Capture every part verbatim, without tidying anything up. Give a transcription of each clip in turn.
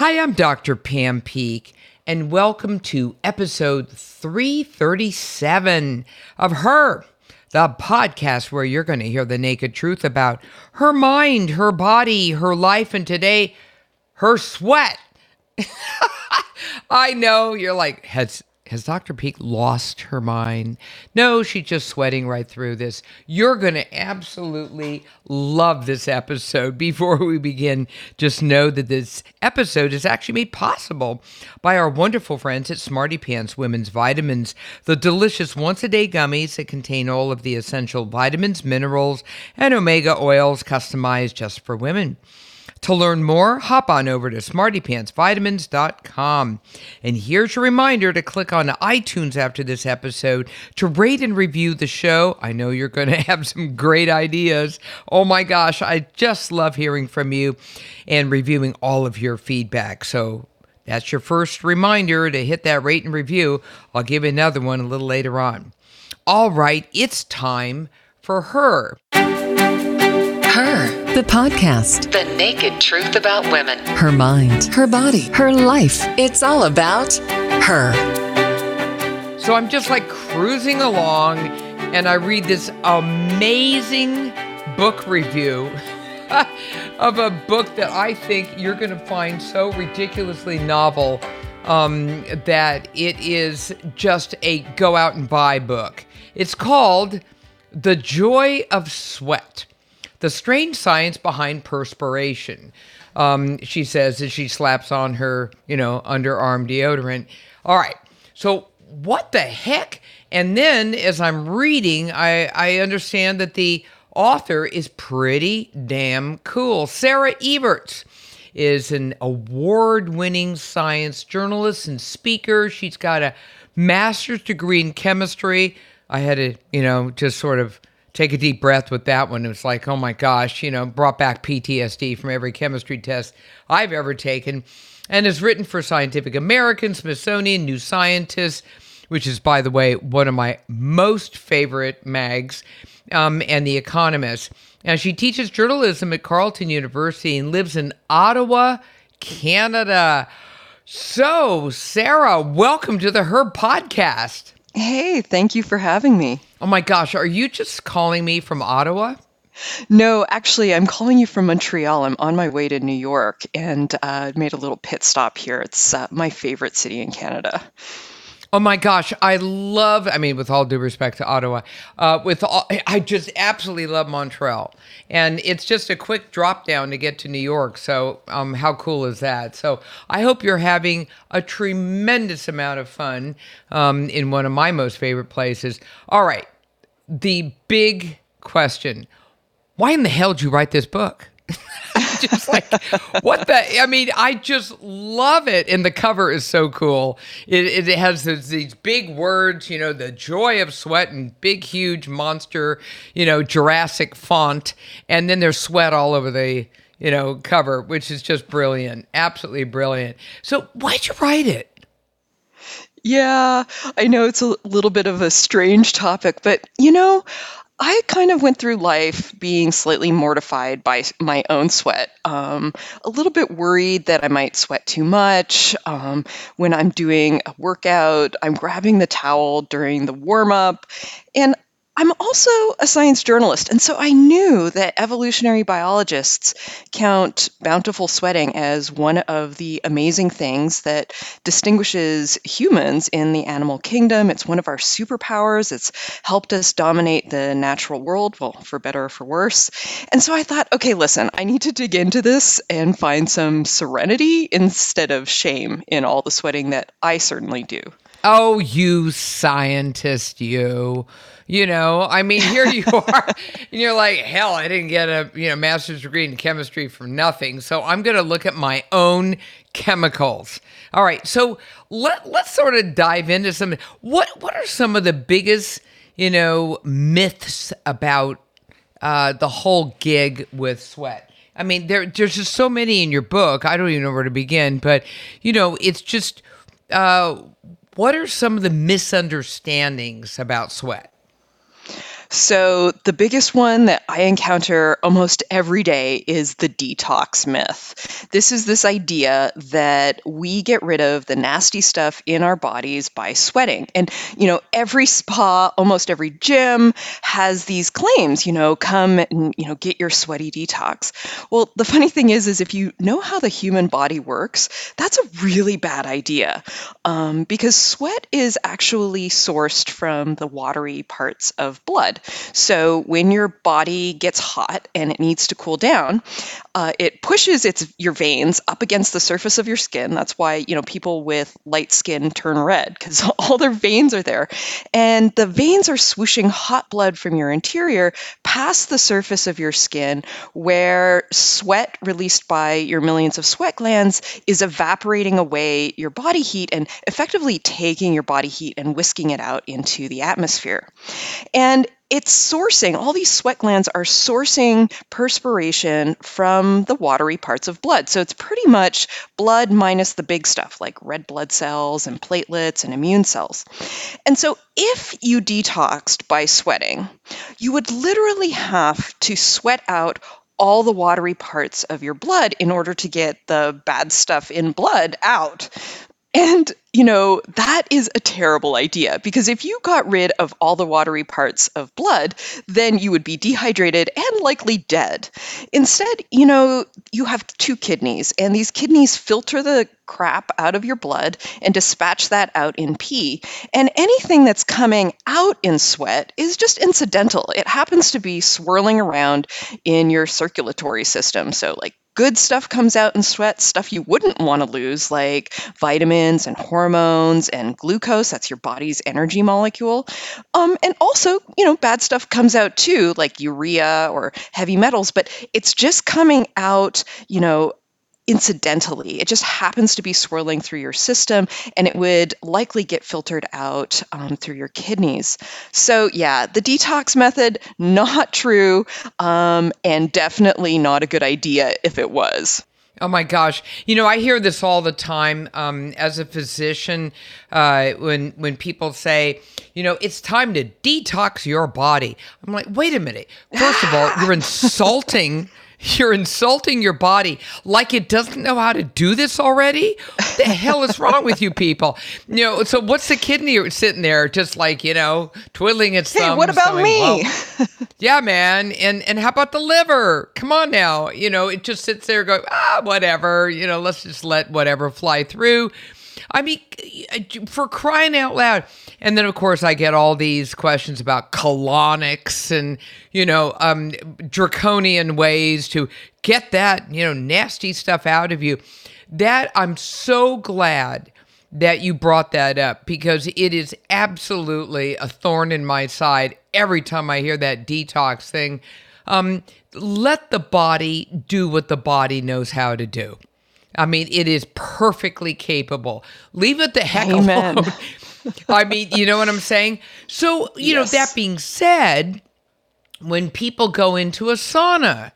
Hi, I'm Doctor Pam Peak, and welcome to episode three thirty-seven of Her, the podcast where you're going to hear the naked truth about her mind, her body, her life, and today, her sweat. I know, you're like, has, has Doctor Peak lost her mind? No, she's just sweating right through this. You're going to absolutely love this episode. Before we begin, just know that this episode is actually made possible by our wonderful friends at Smarty Pants Women's Vitamins, the delicious once-a-day gummies that contain all of the essential vitamins, minerals, and omega oils customized just for women. To learn more, hop on over to Smarty Pants Vitamins dot com. And here's your reminder to click on iTunes after this episode to rate and review the show. I know you're going to have some great ideas. Oh my gosh, I just love hearing from you and reviewing all of your feedback. So that's your first reminder to hit that rate and review. I'll give you another one a little later on. All right, it's time for Her. Her. The podcast. The naked truth about women. Her mind. Her body. Her life. It's all about her. So I'm just like cruising along and I read this amazing book review of a book that I think you're going to find so ridiculously novel um, that it is just a go out and buy book. It's called The Joy of Sweat: The Strange Science Behind Perspiration, um, she says as she slaps on her, you know, underarm deodorant. All right, so what the heck? And then as I'm reading, I, I understand that the author is pretty damn cool. Sarah Everts is an award-winning science journalist and speaker. She's got a master's degree in chemistry. I had to, you know, just sort of take a deep breath with that one. It was like, oh my gosh, you know, brought back P T S D from every chemistry test I've ever taken. And has written for Scientific American, Smithsonian, New Scientist, which is, by the way, one of my most favorite mags, um, and The Economist. Now, she teaches journalism at Carleton University and lives in Ottawa, Canada. So, Sarah, welcome to the Her Podcast. Hey, thank you for having me. Oh my gosh, are you just calling me from Ottawa? No, actually, I'm calling you from Montreal. I'm on my way to New York and uh, made a little pit stop here. It's uh, my favorite city in Canada. Oh my gosh, I love, I mean, with all due respect to Ottawa, uh, with all, I just absolutely love Montreal. And it's just a quick drop down to get to New York. So um, how cool is that? So I hope you're having a tremendous amount of fun um, in one of my most favorite places. All right. The big question: why in the hell did you write this book? Just like, what the, I mean, I just love it. And the cover is so cool. It, it has these, these big words, you know, the joy of sweat and big, huge monster, you know, Jurassic font. And then there's sweat all over the, you know, cover, which is just brilliant. Absolutely brilliant. So why'd you write it? Yeah, I know it's a little bit of a strange topic, but, you know, I kind of went through life being slightly mortified by my own sweat, um, a little bit worried that I might sweat too much. Um, when I'm doing a workout, I'm grabbing the towel during the warm-up, and I'm also a science journalist, and so I knew that evolutionary biologists count bountiful sweating as one of the amazing things that distinguishes humans in the animal kingdom. It's one of our superpowers. It's helped us dominate the natural world, well, for better or for worse. And so I thought, okay, listen, I need to dig into this and find some serenity instead of shame in all the sweating that I certainly do. Oh, you scientist, you, you know, I mean, here you are and you're like, hell, I didn't get a, you know, master's degree in chemistry for nothing. So I'm going to look at my own chemicals. All right. So let, let's sort of dive into some, what, what are some of the biggest, you know, myths about uh, the whole gig with sweat? I mean, there, there's just so many in your book. I don't even know where to begin, but you know, it's just, uh, what are some of the misunderstandings about sweat? So the biggest one that I encounter almost every day is the detox myth. This is this idea that we get rid of the nasty stuff in our bodies by sweating. And, you know, every spa, almost every gym has these claims, you know, come and, you know, get your sweaty detox. Well, the funny thing is, is if you know how the human body works, that's a really bad idea um, because sweat is actually sourced from the watery parts of blood. So when your body gets hot and it needs to cool down, uh, it pushes its your veins up against the surface of your skin. That's why, you know, people with light skin turn red because all their veins are there. And the veins are swooshing hot blood from your interior past the surface of your skin where sweat released by your millions of sweat glands is evaporating away your body heat and effectively taking your body heat and whisking it out into the atmosphere. And it's sourcing, all these sweat glands are sourcing perspiration from the watery parts of blood. So it's pretty much blood minus the big stuff like red blood cells and platelets and immune cells. And so if you detoxed by sweating, you would literally have to sweat out all the watery parts of your blood in order to get the bad stuff in blood out. And, you know, that is a terrible idea because if you got rid of all the watery parts of blood, then you would be dehydrated and likely dead. Instead, you know, you have two kidneys and these kidneys filter the crap out of your blood and dispatch that out in pee. And anything that's coming out in sweat is just incidental. It happens to be swirling around in your circulatory system. So like, good stuff comes out in sweat, stuff you wouldn't want to lose, like vitamins and hormones and glucose. That's your body's energy molecule. Um, and also, you know, bad stuff comes out too, like urea or heavy metals, but it's just coming out, you know, incidentally. It just happens to be swirling through your system, and it would likely get filtered out um, through your kidneys. So yeah, the detox method, not true, um, and definitely not a good idea if it was. Oh my gosh. You know, I hear this all the time um, as a physician uh, when when people say, you know, it's time to detox your body. I'm like, wait a minute. First of all, you're insulting You're insulting your body like it doesn't know how to do this already? What the hell is wrong with you people? You know, so what's the kidney sitting there just like, you know, twiddling its thumbs? Hey, what about going, me? Well, yeah, man. And and how about the liver? Come on now. You know, it just sits there going, ah, whatever. You know, let's just let whatever fly through. I mean, for crying out loud. And then, of course, I get all these questions about colonics and, you know, um, draconian ways to get that, you know, nasty stuff out of you. That I'm so glad that you brought that up because it is absolutely a thorn in my side every time I hear that detox thing. Um, let the body do what the body knows how to do. I mean, it is perfectly capable. Leave it the heck Amen. alone. I mean, you know what I'm saying? So, you yes. know, that being said, when people go into a sauna,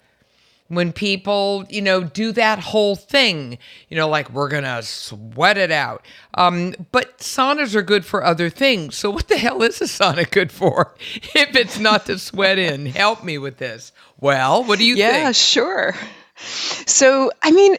when people, you know, do that whole thing, you know, like we're going to sweat it out. Um, but saunas are good for other things. So what the hell is a sauna good for if it's not to sweat in? Help me with this. Well, what do you yeah, think? Yeah, sure. So, I mean,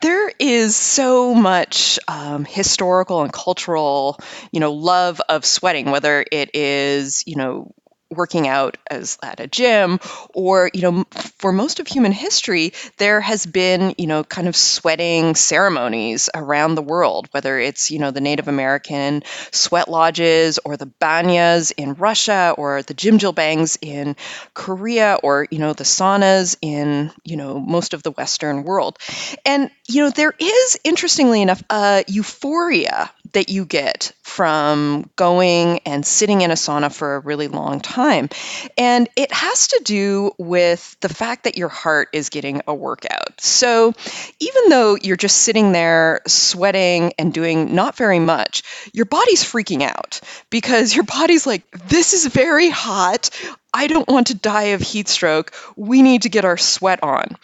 there is so much um, historical and cultural, you know, love of sweating, whether it is, you know, working out as at a gym or, you know, for most of human history, there has been, you know, kind of sweating ceremonies around the world, whether it's, you know, the Native American sweat lodges or the banyas in Russia or the jimjilbangs in Korea or, you know, the saunas in, you know, most of the Western world. And, you know, there is, interestingly enough, a euphoria that you get from going and sitting in a sauna for a really long time. And it has to do with the fact that your heart is getting a workout. So even though you're just sitting there sweating and doing not very much, your body's freaking out because your body's like, this is very hot. I don't want to die of heat stroke. We need to get our sweat on.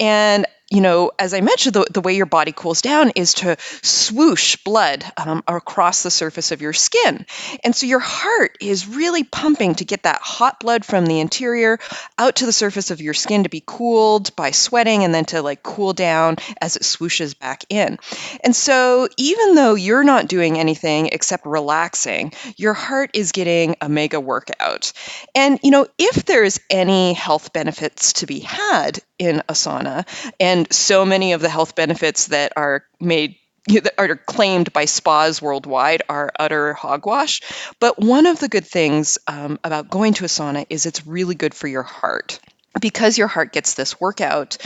And you know, as I mentioned, the, the way your body cools down is to swoosh blood um, across the surface of your skin. And so your heart is really pumping to get that hot blood from the interior out to the surface of your skin to be cooled by sweating and then to like cool down as it swooshes back in. And so even though you're not doing anything except relaxing, your heart is getting a mega workout. And, you know, if there's any health benefits to be had in a sauna, and so many of the health benefits that are made that are claimed by spas worldwide are utter hogwash. But one of the good things um, about going to a sauna is it's really good for your heart, because your heart gets this workout.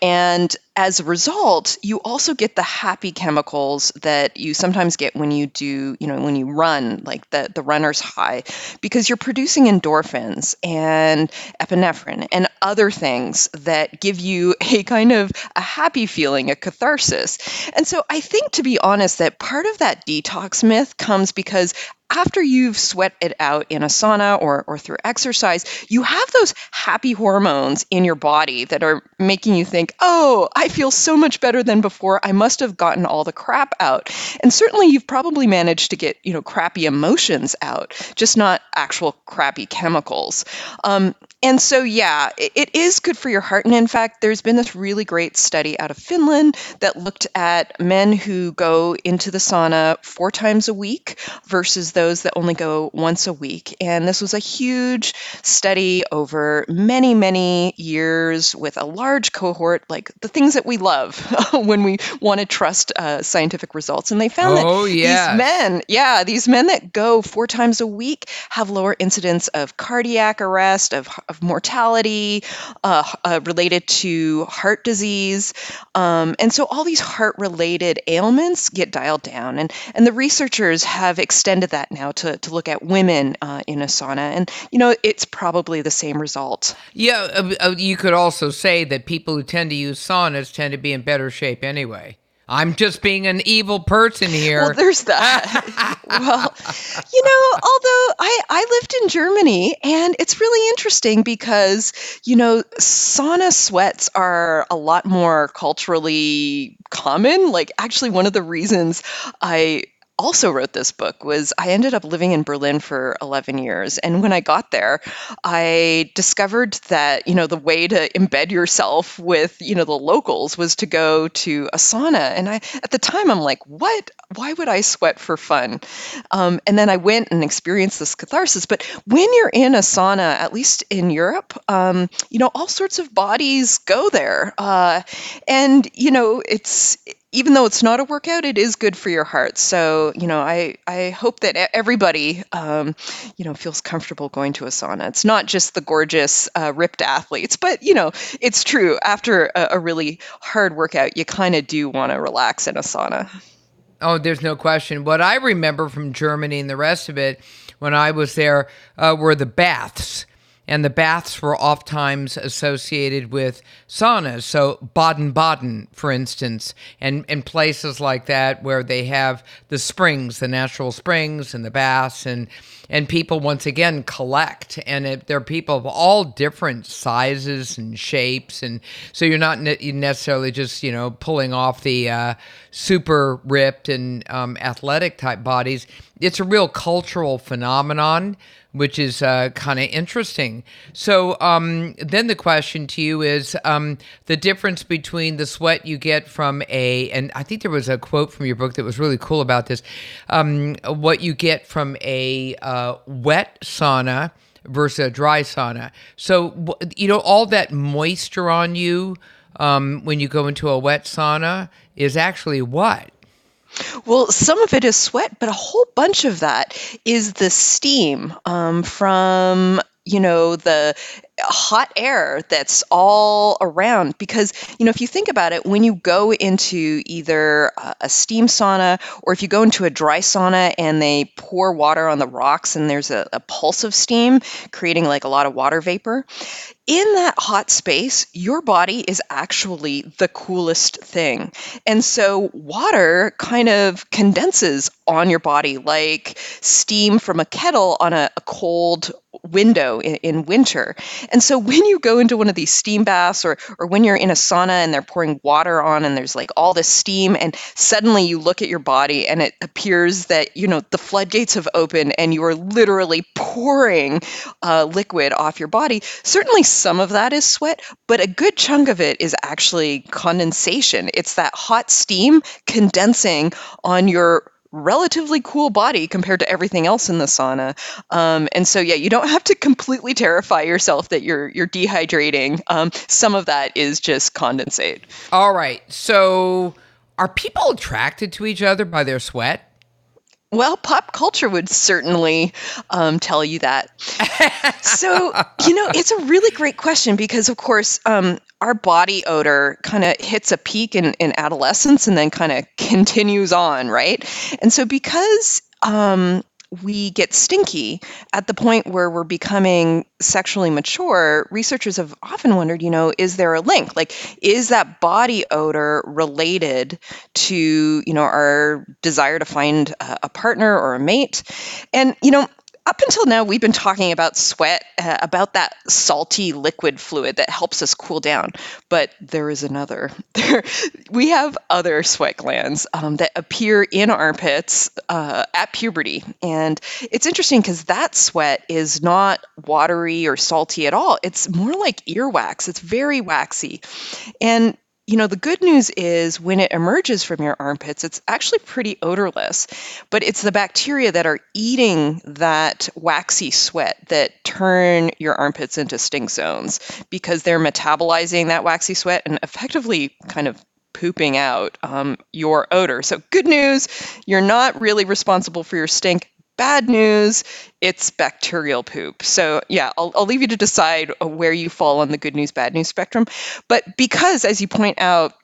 And as a result, you also get the happy chemicals that you sometimes get when you do, you know, when you run, like the, the runner's high, because you're producing endorphins and epinephrine and other things that give you a kind of a happy feeling, a catharsis. And so I think, to be honest, that part of that detox myth comes because after you've sweat it out in a sauna or, or through exercise, you have those happy hormones in your body that are making you think, oh, I feel so much better than before. I must have gotten all the crap out. And certainly you've probably managed to get, you know, crappy emotions out, just not actual crappy chemicals. Um, and so, yeah, it, it is good for your heart. And in fact, there's been this really great study out of Finland that looked at men who go into the sauna four times a week versus those that only go once a week. And this was a huge study over many, many years with a large cohort, like the things that we love when we want to trust uh, scientific results. And they found oh, that yes. these men, yeah, these men that go four times a week have lower incidence of cardiac arrest, of, of mortality uh, uh, related to heart disease. Um, and so all these heart-related ailments get dialed down. And, and the researchers have extended that now to, to look at women uh, in a sauna. And, you know, it's probably the same result. Yeah. Uh, you could also say that people who tend to use saunas tend to be in better shape anyway. I'm just being an evil person here. Well, there's that. Well, you know, although I, I lived in Germany, and it's really interesting because, you know, sauna sweats are a lot more culturally common. Like, actually, one of the reasons I also wrote this book was I ended up living in Berlin for eleven years. And when I got there, I discovered that, you know, the way to embed yourself with, you know, the locals was to go to a sauna. And I, at the time, I'm like, what? Why would I sweat for fun? Um, and then I went and experienced this catharsis. But when you're in a sauna, at least in Europe, um, you know, all sorts of bodies go there. Uh, and, you know, it's, even though it's not a workout, it is good for your heart. So, you know, I, I hope that everybody, um, you know, feels comfortable going to a sauna. It's not just the gorgeous, uh, ripped athletes, but, you know, it's true. After a, a really hard workout, you kind of do want to relax in a sauna. Oh, there's no question. What I remember from Germany and the rest of it when I was there uh, were the baths. And the baths were oftentimes associated with saunas. So Baden-Baden, for instance, and, and places like that where they have the springs, the natural springs and the baths, and and people once again collect. And it, there are people of all different sizes and shapes. And so you're not ne- necessarily just, you know, pulling off the uh, super ripped and um, athletic type bodies. It's a real cultural phenomenon, which is uh, kind of interesting. So um, then the question to you is um, the difference between the sweat you get from a, and I think there was a quote from your book that was really cool about this, um, what you get from a uh, wet sauna versus a dry sauna. So, you know, all that moisture on you um, when you go into a wet sauna is actually what? Well, some of it is sweat, but a whole bunch of that is the steam um, from, you know, the hot air that's all around. Because, you know, if you think about it, when you go into either a steam sauna or if you go into a dry sauna and they pour water on the rocks and there's a, a pulse of steam creating like a lot of water vapor, in that hot space, your body is actually the coolest thing. And so water kind of condenses on your body like steam from a kettle on a, a cold window in, in winter. And so when you go into one of these steam baths or or when you're in a sauna and they're pouring water on and there's like all this steam and suddenly you look at your body and it appears that, you know, the floodgates have opened and you are literally pouring uh, liquid off your body. Certainly some of that is sweat, but a good chunk of it is actually condensation. It's that hot steam condensing on your relatively cool body compared to everything else in the sauna. Um, and so, yeah, you don't have to completely terrify yourself that you're you're dehydrating. Um, some of that is just condensate. All right. So are people attracted to each other by their sweat? Well, pop culture would certainly um, tell you that. So, you know, it's a really great question because, of course, um, our body odor kind of hits a peak in, in adolescence and then kind of continues on, right? And so because um, we get stinky at the point where we're becoming sexually mature, researchers have often wondered, you know, is there a link? Like, is that body odor related to, you know, our desire to find a, a partner or a mate? And, you know, up until now, we've been talking about sweat, uh, about that salty liquid fluid that helps us cool down. But there is another. There, we have other sweat glands um, that appear in armpits uh, at puberty. And it's interesting because that sweat is not watery or salty at all. It's more like earwax. It's very waxy. And you know, the good news is when it emerges from your armpits, it's actually pretty odorless, but it's the bacteria that are eating that waxy sweat that turn your armpits into stink zones because they're metabolizing that waxy sweat and effectively kind of pooping out um, your odor. So good news, you're not really responsible for your stink. Bad news, it's bacterial poop. So yeah, I'll, I'll leave you to decide where you fall on the good news, bad news spectrum. But because, as you point out,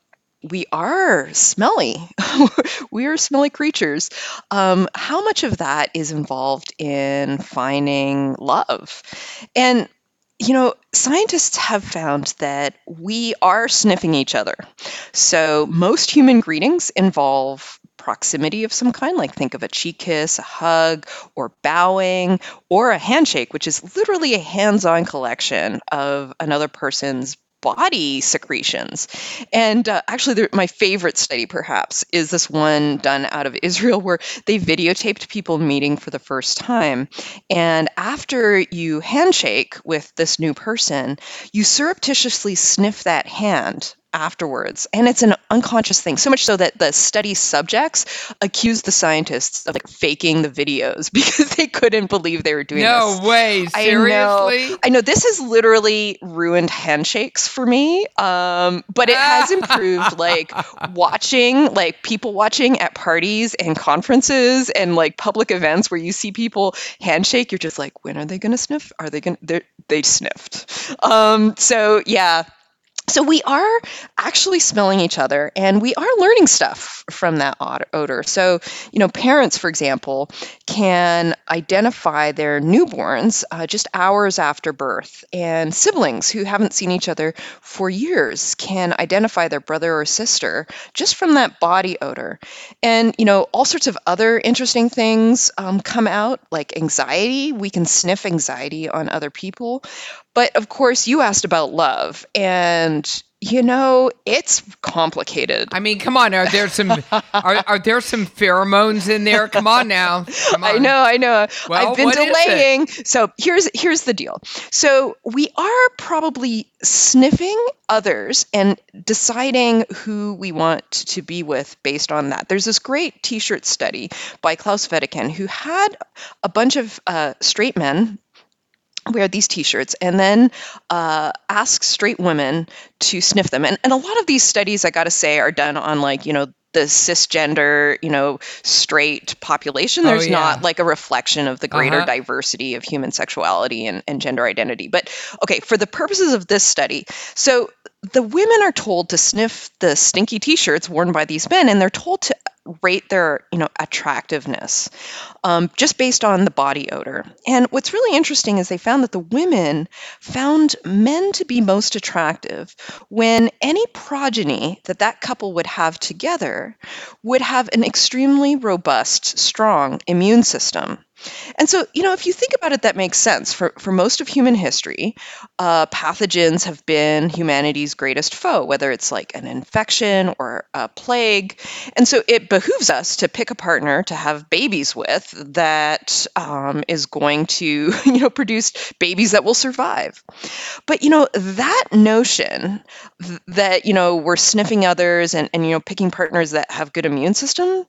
we are smelly, we are smelly creatures, um, how much of that is involved in finding love? And you know, scientists have found that we are sniffing each other. So most human greetings involve proximity of some kind, like think of a cheek kiss, a hug, or bowing, or a handshake, which is literally a hands-on collection of another person's body secretions. And uh, actually, the, my favorite study, perhaps, is this one done out of Israel where they videotaped people meeting for the first time. And after you handshake with this new person, you surreptitiously sniff that hand afterwards. And it's an unconscious thing, so much so that the study subjects accused the scientists of like faking the videos because they couldn't believe they were doing no this. No way. Seriously? I know, I know this has literally ruined handshakes for me, um, but it has improved like watching, like people watching at parties and conferences and like public events where you see people handshake. You're just like, when are they going to sniff? Are they going to? They sniffed. Um, so yeah. So we are actually smelling each other and we are learning stuff from that odor. So, you know, parents, for example, can identify their newborns uh, just hours after birth, and siblings who haven't seen each other for years can identify their brother or sister just from that body odor. And, you know, all sorts of other interesting things um, come out, like anxiety. We can sniff anxiety on other people. But of course, you asked about love, and you know it's complicated. I mean, come on, are there some are, are there some pheromones in there? Come on now. Come on. I know, I know. Well, I've been delaying. So here's here's the deal. So we are probably sniffing others and deciding who we want to be with based on that. There's this great T-shirt study by Klaus Wedekind who had a bunch of uh, straight men wear these T-shirts and then uh, ask straight women to sniff them. And, and a lot of these studies, I got to say, are done on like, you know, the cisgender, you know, straight population. There's oh, yeah. not like a reflection of the greater uh-huh. diversity of human sexuality and, and gender identity. But okay, for the purposes of this study, so the women are told to sniff the stinky T-shirts worn by these men, and they're told to rate their, you know, attractiveness um, just based on the body odor. And what's really interesting is they found that the women found men to be most attractive when any progeny that that couple would have together would have an extremely robust, strong immune system. And so, you know, if you think about it, that makes sense. For for most of human history, uh, pathogens have been humanity's greatest foe, whether it's like an infection or a plague. And so it behooves us to pick a partner to have babies with that um, is going to, you know, produce babies that will survive. But, you know, that notion th- that, you know, we're sniffing others and, and, you know, picking partners that have good immune system,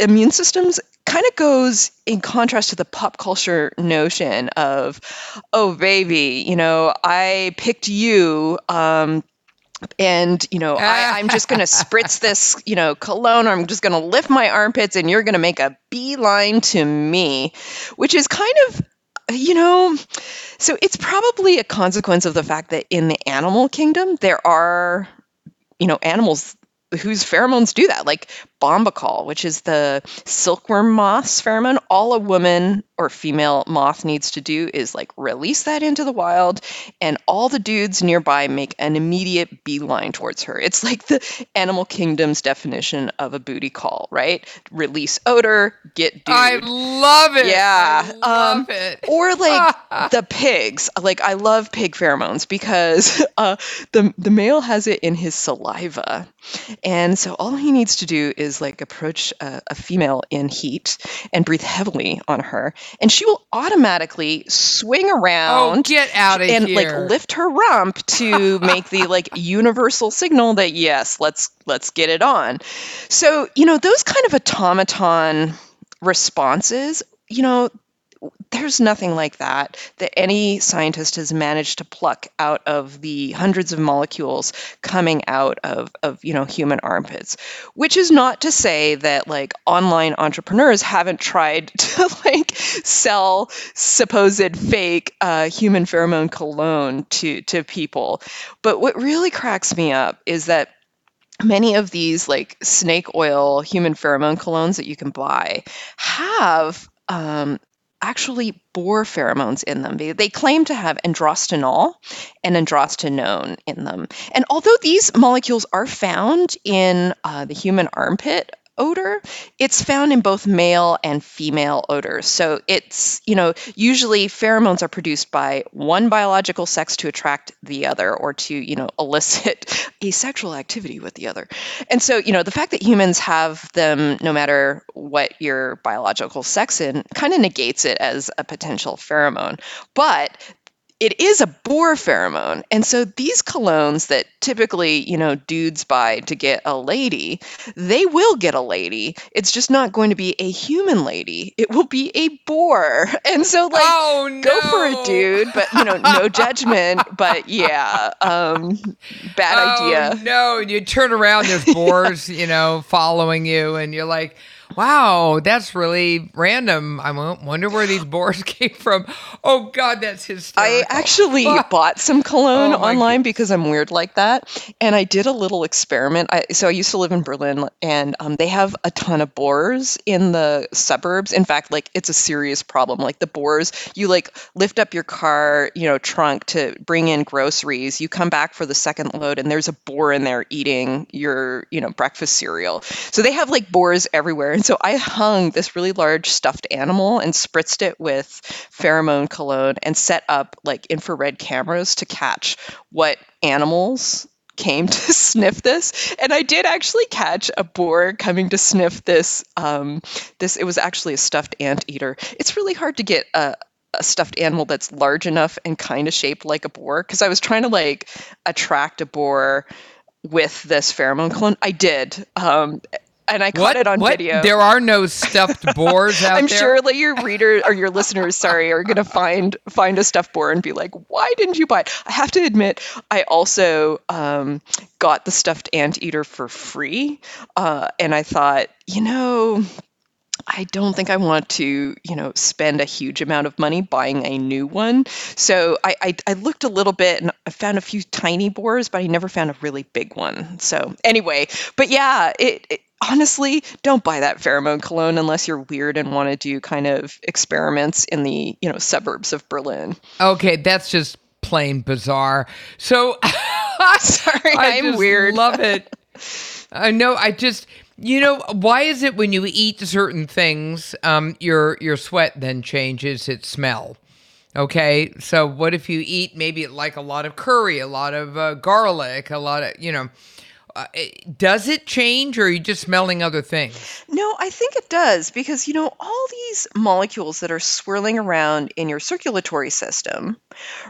immune systems kind of goes in contrast to the pop culture notion of, oh, baby, you know, I picked you, um, and, you know, I, I'm just going to spritz this, you know, cologne, or I'm just going to lift my armpits and you're going to make a beeline to me, which is kind of, you know, so it's probably a consequence of the fact that in the animal kingdom, there are, you know, animals whose pheromones do that, like bombacol, which is the silkworm moth's pheromone. All a woman or female moth needs to do is like release that into the wild, and all the dudes nearby make an immediate beeline towards her. It's like the animal kingdom's definition of a booty call, right? Release odor, get dude. I love it. Yeah. I love um, it. Or like the pigs. Like I love pig pheromones because uh, the the male has it in his saliva. And so all he needs to do is like approach a, a female in heat and breathe heavily on her, and she will automatically swing around. Oh, get out of and, here. And like lift her rump to make the like universal signal that yes, let's let's get it on. So, you know, those kind of automaton responses, you know, there's nothing like that that any scientist has managed to pluck out of the hundreds of molecules coming out of, of, you know, human armpits, which is not to say that like online entrepreneurs haven't tried to like sell supposed fake uh, human pheromone cologne to, to people. But what really cracks me up is that many of these like snake oil human pheromone colognes that you can buy have, um, actually boar pheromones in them. They, they claim to have androstenol and androstenone in them. And although these molecules are found in uh, the human armpit odor, it's found in both male and female odors. So it's, you know, usually pheromones are produced by one biological sex to attract the other or to, you know, elicit asexual activity with the other. And so, you know, the fact that humans have them no matter what your biological sex in kind of negates it as a potential pheromone. But it is a boar pheromone. And so these colognes that typically, you know, dudes buy to get a lady, they will get a lady. It's just not going to be a human lady. It will be a boar. And so like, oh, no. Go for it, dude, but you know, no judgment, but yeah, um, bad oh, idea. No, you turn around, there's boars, you know, following you and you're like, wow, that's really random. I wonder where these boars came from. Oh, God, that's hysterical. I actually bought some cologne oh, online because I'm weird like that. And I did a little experiment. I, so I used to live in Berlin, and um, they have a ton of boars in the suburbs. In fact, like it's a serious problem. Like the boars, you like lift up your car, you know, trunk to bring in groceries. You come back for the second load, and there's a boar in there eating your, you know, breakfast cereal. So they have like boars everywhere. And so I hung this really large stuffed animal and spritzed it with pheromone cologne and set up like infrared cameras to catch what animals came to sniff this. And I did actually catch a boar coming to sniff this. Um, this it was actually a stuffed anteater. It's really hard to get a, a stuffed animal that's large enough and kind of shaped like a boar, because I was trying to like attract a boar with this pheromone cologne. I did. Um, And I caught what? it on what? video. There are no stuffed boars out I'm there. I'm sure that your reader or your listeners, sorry, are going to find find a stuffed boar and be like, why didn't you buy it? I have to admit, I also um, got the stuffed anteater for free. Uh, and I thought, you know, I don't think I want to, you know, spend a huge amount of money buying a new one. So I, I, I looked a little bit and I found a few tiny boars, but I never found a really big one. So anyway, but yeah, it, it honestly, don't buy that pheromone cologne unless you're weird and want to do kind of experiments in the, you know, suburbs of Berlin. Okay, that's just plain bizarre. So sorry, I I'm just weird. Love it. I know. I just, you know, why is it when you eat certain things, um, your your sweat then changes its smell? Okay, so what if you eat maybe like a lot of curry, a lot of uh, garlic, a lot of, you know, uh, does it change, or are you just smelling other things? No, I think it does, because, you know, all these molecules that are swirling around in your circulatory system,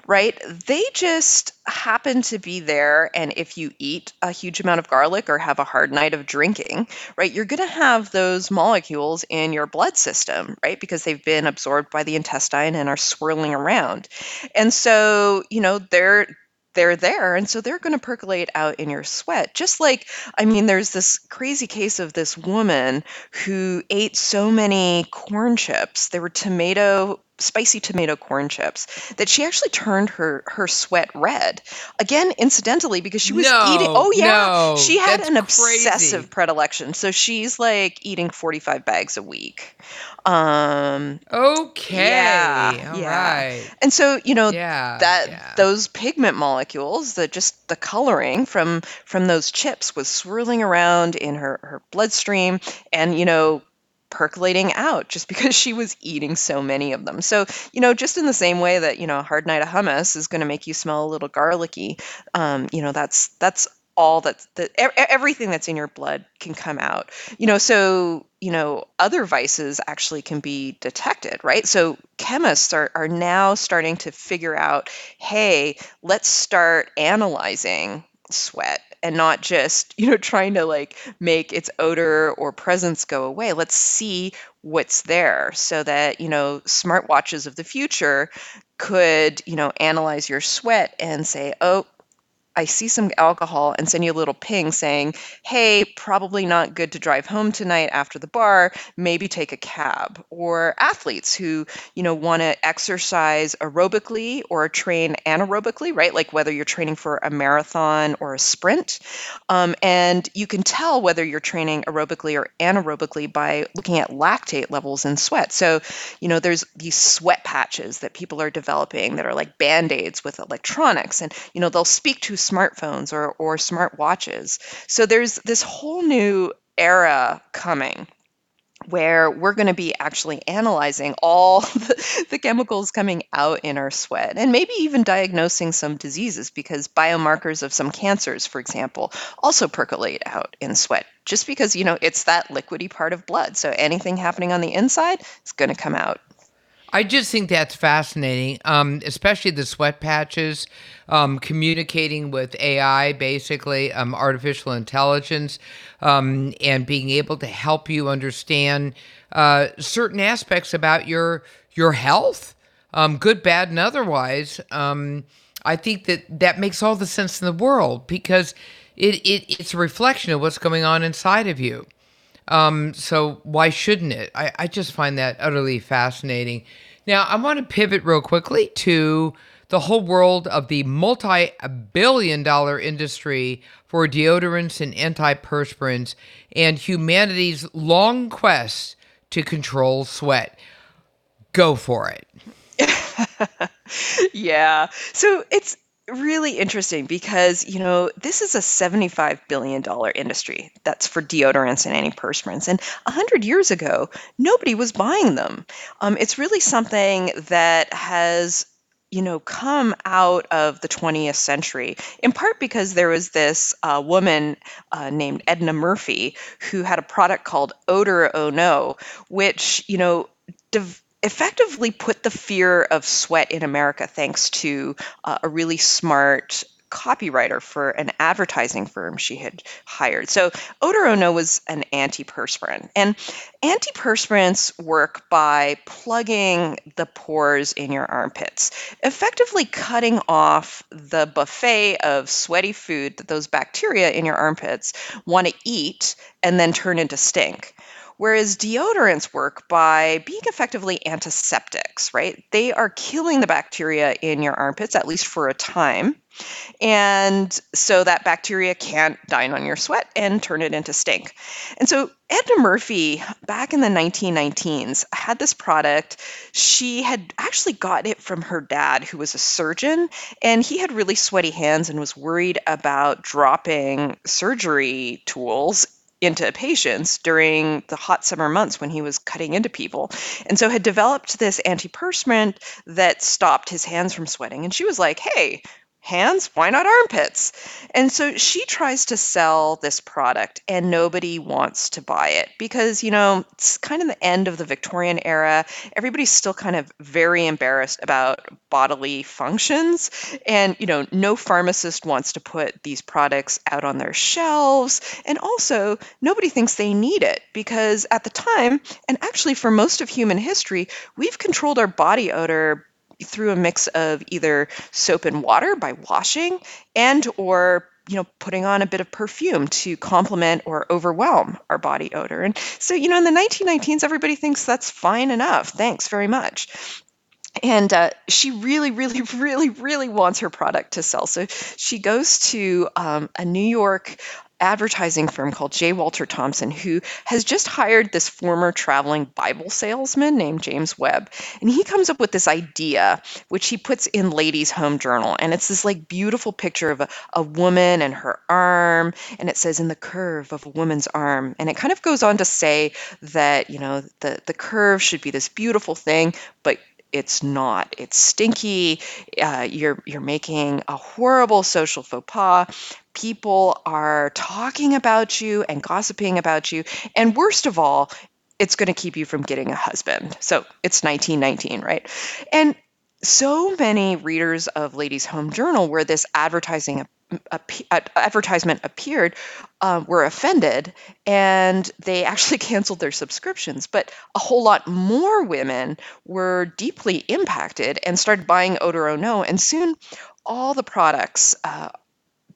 right, they just happen to be there. And if you eat a huge amount of garlic or have a hard night of drinking, right, you're going to have those molecules in your blood system, right, because they've been absorbed by the intestine and are swirling around. And so, you know, they're they're there. And so they're going to percolate out in your sweat. Just like, I mean, there's this crazy case of this woman who ate so many corn chips. They were tomato, spicy tomato corn chips, that she actually turned her, her sweat red. Again, incidentally, because she was no, eating. Oh yeah. No, she had an obsessive crazy. predilection. So she's like eating forty-five bags a week. Um, okay. Yeah, all yeah. right. And so, you know, yeah, that yeah. those pigment molecules, that just the coloring from, from those chips was swirling around in her, her bloodstream and, you know, percolating out just because she was eating so many of them. So, you know, just in the same way that, you know, a hard night of hummus is going to make you smell a little garlicky, um, you know, that's, that's all that, that everything that's in your blood can come out, you know, so, you know, other vices actually can be detected, right? So chemists are, are now starting to figure out, hey, let's start analyzing sweat and not just, you know, trying to like make its odor or presence go away. Let's see what's there so that, you know, smartwatches of the future could, you know, analyze your sweat and say, oh, I see some alcohol, and send you a little ping saying, hey, probably not good to drive home tonight after the bar, maybe take a cab. Or athletes who, you know, want to exercise aerobically or train anaerobically, right? Like whether you're training for a marathon or a sprint. Um, and you can tell whether you're training aerobically or anaerobically by looking at lactate levels in sweat. So, you know, there's these sweat patches that people are developing that are like Band-Aids with electronics. And, you know, they'll speak to smartphones or or smart watches. So there's this whole new era coming where we're going to be actually analyzing all the, the chemicals coming out in our sweat, and maybe even diagnosing some diseases, because biomarkers of some cancers, for example, also percolate out in sweat, just because, you know, it's that liquidy part of blood. So anything happening on the inside is going to come out. I just think that's fascinating, um, especially the sweat patches, um, communicating with A I, basically, um, artificial intelligence, um, and being able to help you understand uh, certain aspects about your your health, um, good, bad, and otherwise. Um, I think that that makes all the sense in the world, because it, it it's a reflection of what's going on inside of you. Um, so why shouldn't it? I, I just find that utterly fascinating. Now, I want to pivot real quickly to the whole world of the multi-billion dollar industry for deodorants and antiperspirants and humanity's long quest to control sweat. Go for it. Yeah. So it's really interesting because, you know, this is a seventy-five billion dollars industry that's for deodorants and antiperspirants. And one hundred years ago, nobody was buying them. Um, it's really something that has, you know, come out of the twentieth century, in part because there was this uh, woman uh, named Edna Murphy who had a product called Odorono, which, you know, div- effectively put the fear of sweat in America, thanks to uh, a really smart copywriter for an advertising firm she had hired. So Odorono was an antiperspirant, and antiperspirants work by plugging the pores in your armpits, effectively cutting off the buffet of sweaty food that those bacteria in your armpits want to eat and then turn into stink. Whereas deodorants work by being effectively antiseptics, right? They are killing the bacteria in your armpits, at least for a time. And so that bacteria can't dine on your sweat and turn it into stink. And so Edna Murphy, back in the nineteen nineteens, had this product. She had actually got it from her dad, who was a surgeon, and he had really sweaty hands and was worried about dropping surgery tools into patients during the hot summer months when he was cutting into people. And so had developed this antiperspirant that stopped his hands from sweating. And she was like, hey, hands, why not armpits? And so she tries to sell this product and nobody wants to buy it because, you know, it's kind of the end of the Victorian era. Everybody's still kind of very embarrassed about bodily functions. And, you know, no pharmacist wants to put these products out on their shelves. And also, nobody thinks they need it because at the time, and actually for most of human history, we've controlled our body odor through a mix of either soap and water by washing and or, you know, putting on a bit of perfume to complement or overwhelm our body odor. And so, you know, in the nineteen nineteens, everybody thinks that's fine enough. Thanks very much. And uh, she really, really, really, really wants her product to sell. So she goes to um, a New York advertising firm called J. Walter Thompson, who has just hired this former traveling Bible salesman named James Webb. And he comes up with this idea, which he puts in Ladies Home Journal. And it's this like beautiful picture of a, a woman and her arm. And it says in the curve of a woman's arm. And it kind of goes on to say that, you know, the, the curve should be this beautiful thing, but it's not. It's stinky. Uh, you're you're making a horrible social faux pas. People are talking about you and gossiping about you. And worst of all, it's going to keep you from getting a husband. So it's nineteen nineteen, right? And so many readers of Ladies Home Journal, where this advertising advertisement appeared, uh, were offended, and they actually canceled their subscriptions. But a whole lot more women were deeply impacted and started buying Odorono, and soon all the products uh,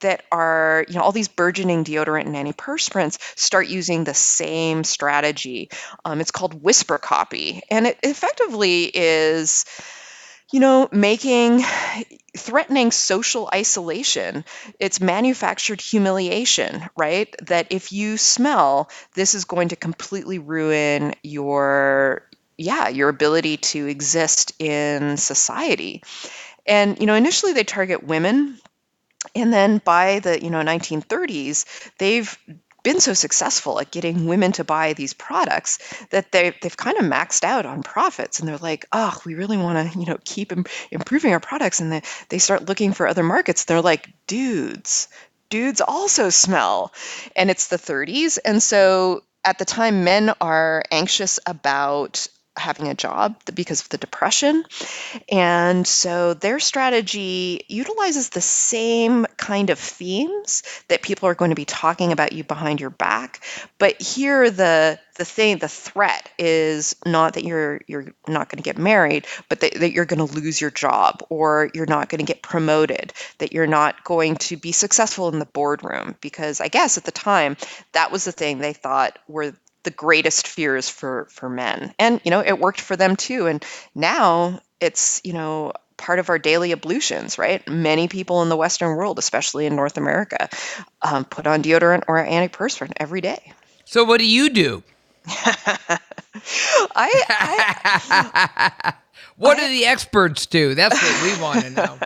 that are, you know, all these burgeoning deodorant and antiperspirants start using the same strategy. Um, it's called whisper copy, and it effectively is, you know, making, threatening social isolation. It's manufactured humiliation, right? That if you smell, this is going to completely ruin your, yeah, your ability to exist in society. And, you know, initially they target women. And then by the, you know, nineteen thirties, they've been so successful at getting women to buy these products that they, they've kind of maxed out on profits. And they're like, oh, we really want to, you know, keep im- improving our products. And they, they start looking for other markets. They're like, dudes, dudes also smell. And it's the thirties. And so at the time, men are anxious about having a job because of the depression. And so their strategy utilizes the same kind of themes that people are going to be talking about you behind your back. But here the the thing, the threat is not that you're you're not going to get married, but that, that you're going to lose your job, or you're not going to get promoted, that you're not going to be successful in the boardroom. Because I guess at the time, that was the thing they thought were the greatest fears for, for men. And, you know, it worked for them too. And now it's, you know, part of our daily ablutions, right? Many people in the Western world, especially in North America, um, put on deodorant or antiperspirant every day. So what do you do? I, I What do the experts do? That's what we want to know.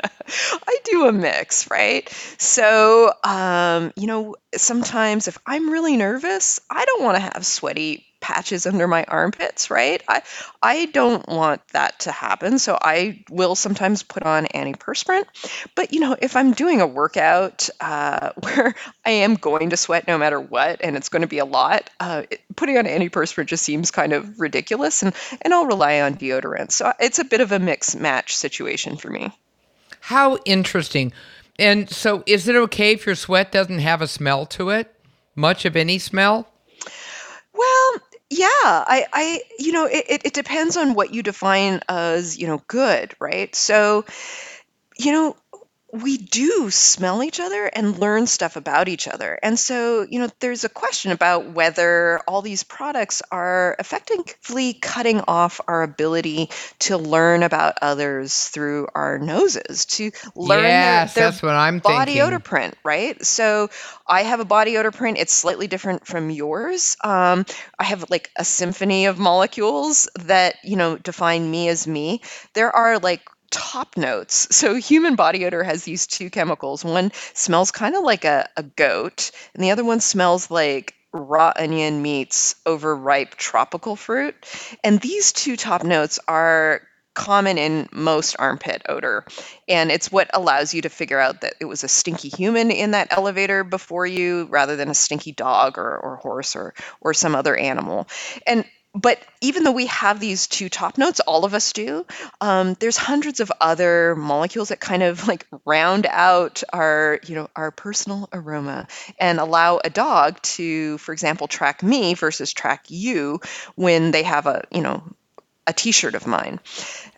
I do a mix, right? So, um, you know, sometimes if I'm really nervous, I don't want to have sweaty patches under my armpits, right? I I don't want that to happen. So I will sometimes put on antiperspirant. But, you know, if I'm doing a workout uh, where I am going to sweat no matter what, and it's going to be a lot, uh, it, putting on antiperspirant just seems kind of ridiculous. And, and I'll rely on deodorant. So it's a bit of a mix match situation for me. How interesting. And so is it okay if your sweat doesn't have a smell to it? Much of any smell? Well, yeah, I, I you know, it, it, it depends on what you define as, you know, good, right? So, you know, we do smell each other and learn stuff about each other. And so, you know, there's a question about whether all these products are effectively cutting off our ability to learn about others through our noses, to learn yes, their, their that's what I'm body thinking. Odor print, right? So I have a body odor print. It's slightly different from yours. Um, I have like a symphony of molecules that, you know, define me as me. There are like top notes. So human body odor has these two chemicals. One smells kind of like a, a goat, and the other one smells like raw onion meets overripe tropical fruit. And these two top notes are common in most armpit odor. And it's what allows you to figure out that it was a stinky human in that elevator before you rather than a stinky dog or, or horse or or some other animal. And But even though we have these two top notes, all of us do, um, there's hundreds of other molecules that kind of like round out our, you know, our personal aroma and allow a dog to, for example, track me versus track you when they have a, you know, a t-shirt of mine.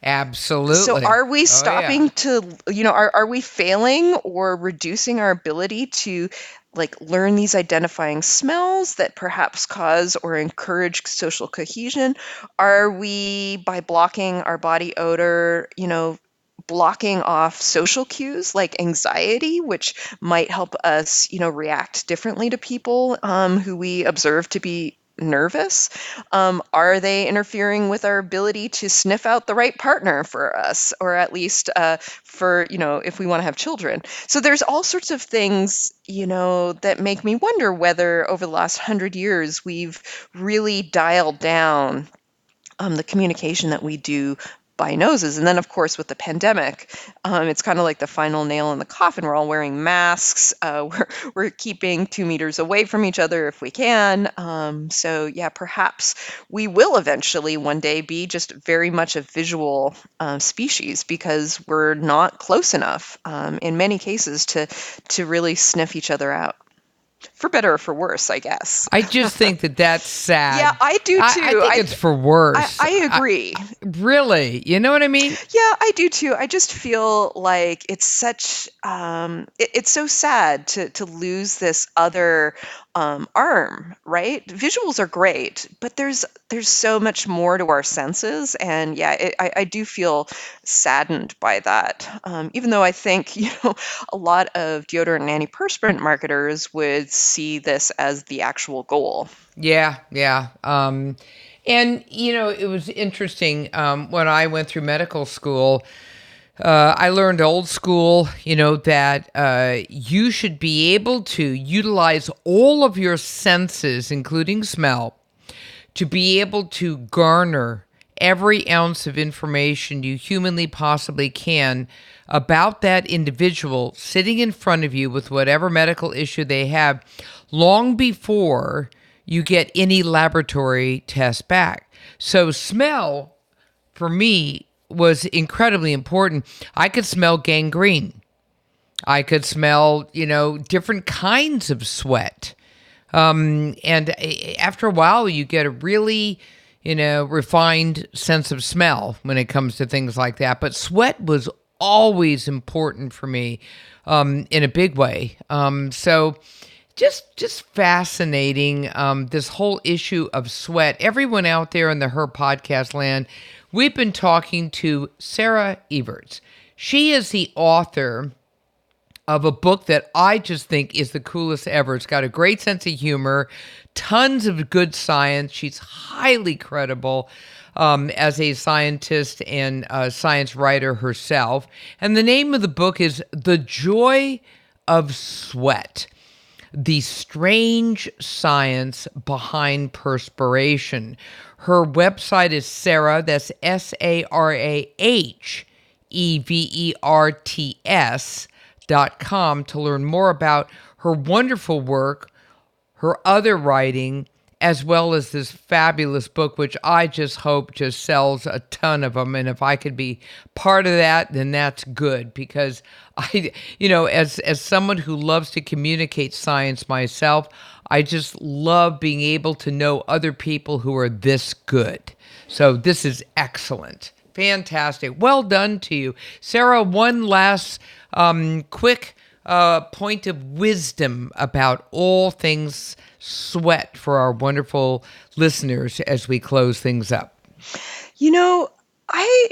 Absolutely. So are we stopping oh, yeah. to, you know, are, are we failing or reducing our ability to like learn these identifying smells that perhaps cause or encourage social cohesion? Are we, by blocking our body odor, you know, blocking off social cues like anxiety, which might help us, you know, react differently to people um, who we observe to be nervous? Um, are they interfering with our ability to sniff out the right partner for us, or at least uh, for, you know, if we want to have children? So there's all sorts of things, you know, that make me wonder whether over the last hundred years we've really dialed down um, the communication that we do by noses. And then, of course, with the pandemic, um, it's kind of like the final nail in the coffin. We're all wearing masks. Uh, we're, we're keeping two meters away from each other if we can. Um, so, yeah, perhaps we will eventually one day be just very much a visual uh, species because we're not close enough um, in many cases to, to really sniff each other out. For better or for worse, I guess. I just think that that's sad. Yeah, I do too. I, I think I, it's for worse. I, I agree. I, really? You know what I mean? Yeah, I do too. I just feel like it's such, um, it, it's so sad to, to lose this other um, arm, right? Visuals are great, but there's there's so much more to our senses. And yeah, it, I, I do feel saddened by that. Um, even though I think, you know, a lot of deodorant and antiperspirant marketers would see this as the actual goal. Yeah, yeah. Um, and, you know, it was interesting. Um, when I went through medical school, uh, I learned old school, you know, that uh, you should be able to utilize all of your senses, including smell, to be able to garner every ounce of information you humanly possibly can about that individual sitting in front of you with whatever medical issue they have long before you get any laboratory test back. So smell, for me, was incredibly important. I could smell gangrene. I could smell, you know, different kinds of sweat. Um, and after a while, you get a really... you know, refined sense of smell when it comes to things like that. But sweat was always important for me um, in a big way. Um, so just just fascinating, um, this whole issue of sweat. Everyone out there in the Her Podcast land, we've been talking to Sarah Everts. She is the author of a book that I just think is the coolest ever. It's got a great sense of humor, tons of good science. She's highly credible um, as a scientist and a science writer herself. And the name of the book is The Joy of Sweat, The Strange Science Behind Perspiration. Her website is Sarah, that's S A R A H E V E R T S dot com, to learn more about her wonderful work, her other writing, as well as this fabulous book, which I just hope just sells a ton of them. And if I could be part of that, then that's good, because I, you know, as as someone who loves to communicate science myself, I just love being able to know other people who are this good. So this is excellent. Fantastic. Well done to you. Sarah, one last um, quick uh, point of wisdom about all things sweat for our wonderful listeners as we close things up? You know, I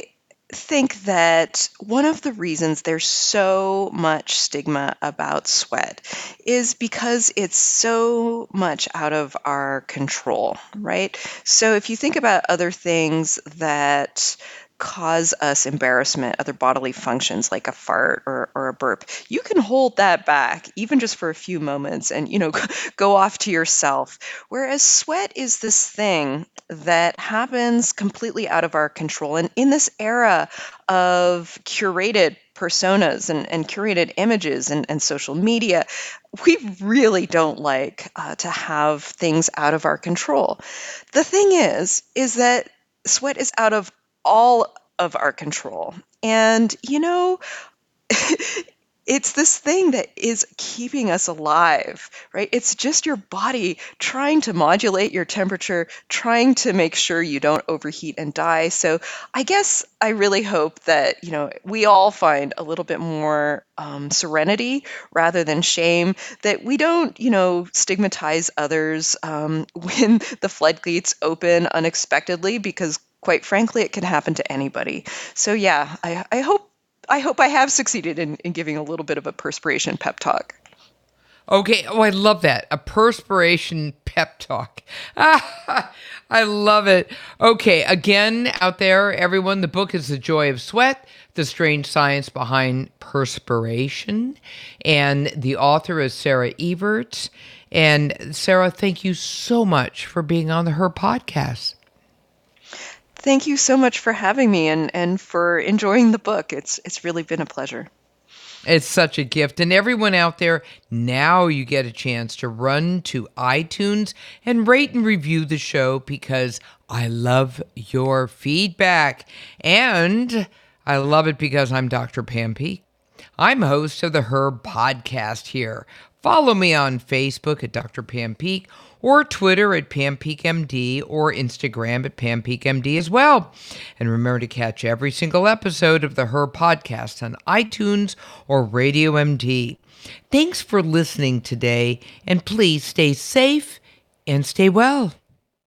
think that one of the reasons there's so much stigma about sweat is because it's so much out of our control, right? So if you think about other things that cause us embarrassment, other bodily functions like a fart or, or a burp, you can hold that back even just for a few moments and, you know, go off to yourself. Whereas sweat is this thing that happens completely out of our control. And in this era of curated personas and, and curated images and, and social media, we really don't like uh, to have things out of our control. The thing is, is that sweat is out of all of our control. And, you know, it's this thing that is keeping us alive, right? It's just your body trying to modulate your temperature, trying to make sure you don't overheat and die. So I guess I really hope that, you know, we all find a little bit more um, serenity rather than shame, that we don't, you know, stigmatize others um, when the floodgates open unexpectedly, because quite frankly, it can happen to anybody. So yeah, I, I hope I hope I have succeeded in, in giving a little bit of a perspiration pep talk. Okay. Oh, I love that. A perspiration pep talk. Ah, I love it. Okay. Again, out there, everyone, the book is The Joy of Sweat, The Strange Science Behind Perspiration. And the author is Sarah Everts. And Sarah, thank you so much for being on the Her Podcast. Thank you so much for having me and, and for enjoying the book. It's it's really been a pleasure. It's such a gift. And everyone out there, now you get a chance to run to iTunes and rate and review the show, because I love your feedback. And I love it because I'm Doctor Pam Peak. I'm host of the Her Podcast here. Follow me on Facebook at Doctor Pam Peak, or Twitter at Pam Peak M D, or Instagram at Pam Peak M D as well. And remember to catch every single episode of the Her Podcast on iTunes or Radio M D. Thanks for listening today, and please stay safe and stay well.